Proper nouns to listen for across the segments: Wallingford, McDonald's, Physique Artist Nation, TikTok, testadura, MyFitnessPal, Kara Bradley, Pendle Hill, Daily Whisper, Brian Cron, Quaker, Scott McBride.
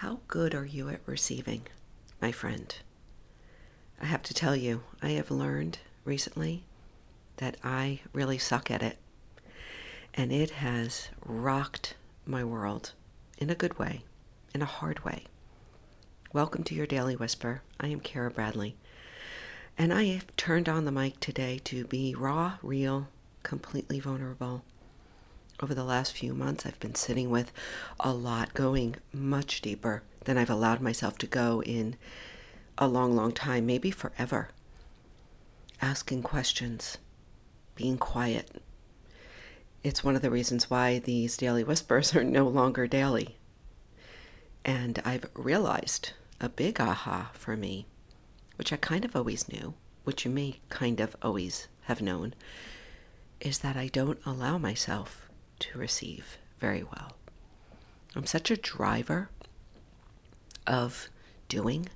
How good are you at receiving, my friend? I have to tell you, I have learned recently that I really suck at it. And it has rocked my world in a good way, in a hard way. Welcome to your Daily Whisper. I am Kara Bradley. And I have turned on the mic today to be raw, real, completely vulnerable. Over the last few months, I've been sitting with a lot, going much deeper than I've allowed myself to go in a long, long time, maybe forever. Asking questions, being quiet. It's one of the reasons why these Daily Whispers are no longer daily. And I've realized a big aha for me, which I kind of always knew, which you may kind of always have known, is that I don't allow myself to receive very well. I'm such a driver of doing.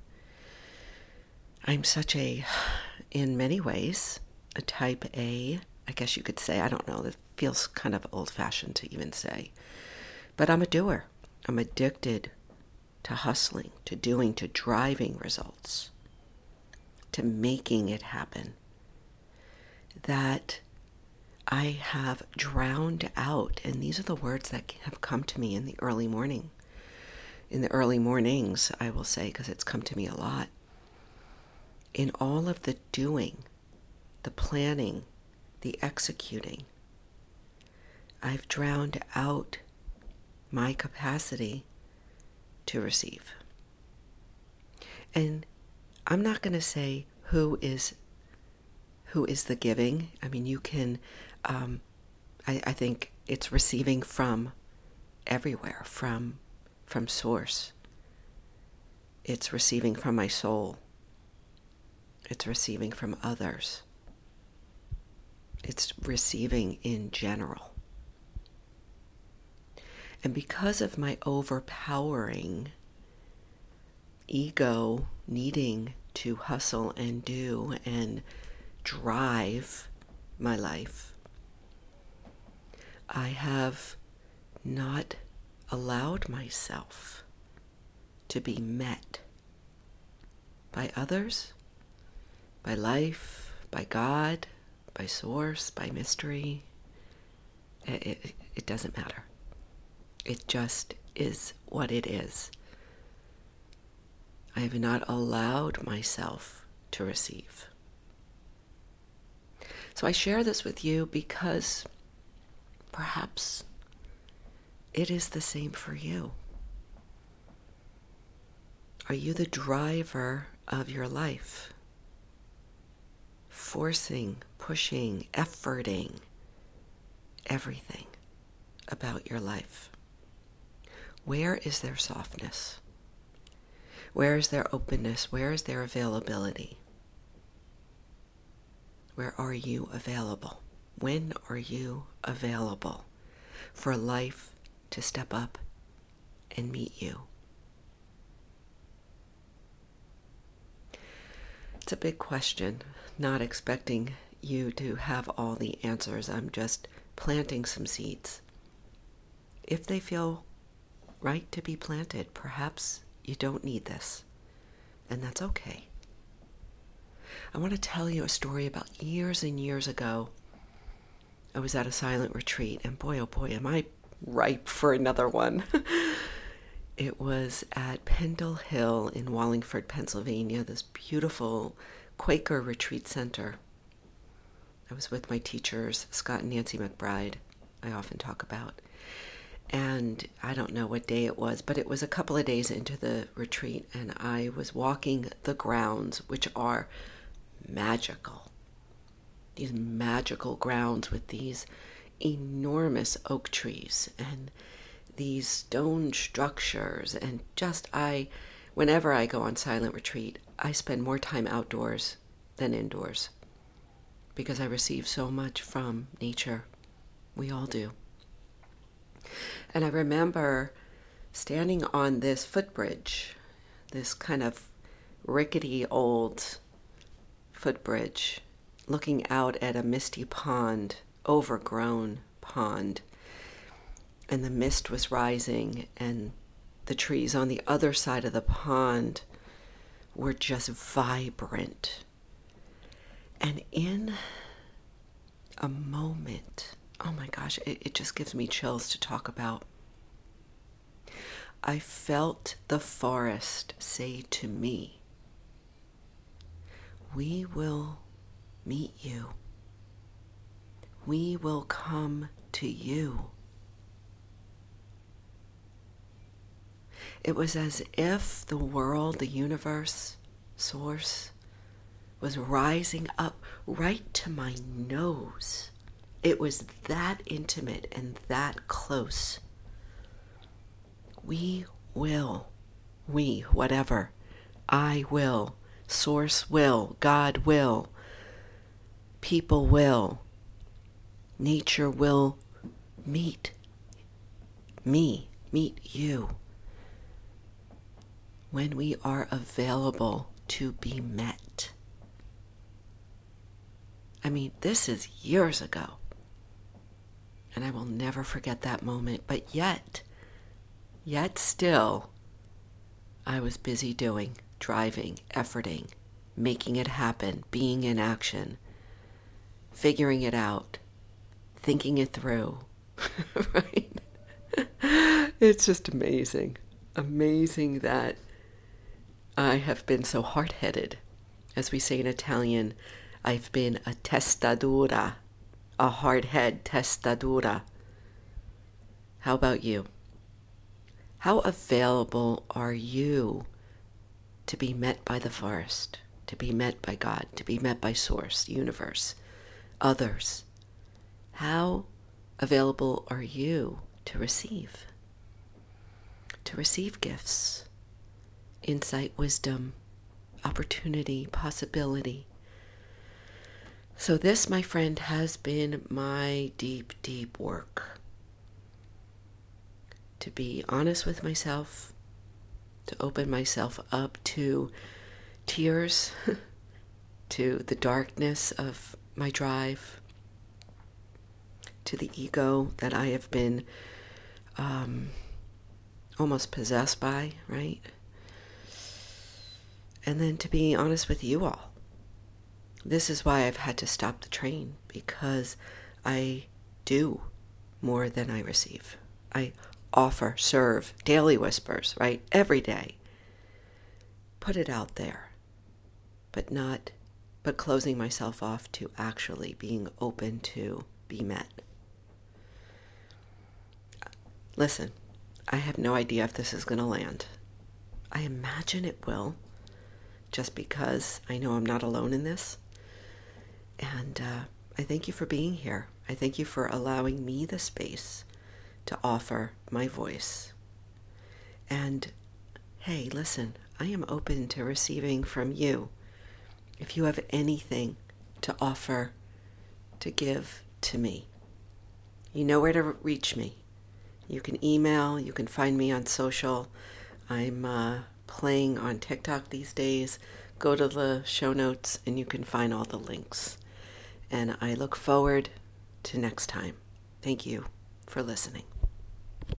I'm such a, in many ways, a type A, I guess you could say, I don't know, that feels kind of old-fashioned to even say. But I'm a doer. I'm addicted to hustling, to doing, to driving results, to making it happen, that I have drowned out. And these are the words that have come to me in the early morning. In the early mornings, I will say, because it's come to me a lot. In all of the doing, the planning, the executing, I've drowned out my capacity to receive. And I'm not going to say who is the giving. I mean, you can, I think it's receiving from everywhere, from source. It's receiving from my soul. It's receiving from others. It's receiving in general. And because of my overpowering ego, needing to hustle and do and drive my life, I have not allowed myself to be met by others, by life, by God, by source, by mystery. It doesn't matter. It just is what it is. I have not allowed myself to receive. So I share this with you because perhaps it is the same for you. Are you the driver of your life? Forcing, pushing, efforting everything about your life. Where is their softness? Where is their openness? Where is their availability? Where are you available? When are you available for life to step up and meet you? It's a big question, not expecting you to have all the answers. I'm just planting some seeds. If they feel right to be planted, perhaps you don't need this, and that's okay. I want to tell you a story about years and years ago. I was at a silent retreat, and boy, oh boy, am I ripe for another one. It was at Pendle Hill in Wallingford, Pennsylvania, this beautiful Quaker retreat center. I was with my teachers, Scott and Nancy McBride, I often talk about. And I don't know what day it was, but it was a couple of days into the retreat, and I was walking the grounds, which are magical. These magical grounds with these enormous oak trees and these stone structures, and just whenever I go on silent retreat, I spend more time outdoors than indoors because I receive so much from nature. We all do. And I remember standing on this footbridge, this kind of rickety old footbridge, looking out at a misty pond, overgrown pond. And the mist was rising and the trees on the other side of the pond were just vibrant. And in a moment, oh my gosh, it just gives me chills to talk about. I felt the forest say to me, "We will meet you. We will come to you." It was as if the world, the universe, source, was rising up right to my nose. It was that intimate and that close. Whatever, I will, source will, God will, people will, nature will meet me, meet you, when we are available to be met. I mean, this is years ago, and I will never forget that moment, but yet still, I was busy doing, driving, efforting, making it happen, being in action, figuring it out, thinking it through, right? It's just amazing. Amazing that I have been so hard-headed. As we say in Italian, I've been a testadura, a hard head testadura. How about you? How available are you to be met by the forest, to be met by God, to be met by Source, Universe, others? How available are you to receive gifts, insight, wisdom, opportunity, possibility? So this, my friend, has been my deep, deep work. To be honest with myself, to open myself up to tears, to the darkness of my drive, to the ego that I have been almost possessed by, right? And then to be honest with you all. This is why I've had to stop the train, because I do more than I receive. I offer, serve, daily whispers, right? Every day. Put it out there, but closing myself off to actually being open to be met. Listen, I have no idea if this is going to land. I imagine it will, just because I know I'm not alone in this. And I thank you for being here. I thank you for allowing me the space to offer my voice. And hey, listen, I am open to receiving from you. If you have anything to offer, to give to me, you know where to reach me. You can email, you can find me on social. I'm playing on TikTok these days. Go to the show notes and you can find all the links. And I look forward to next time. Thank you for listening.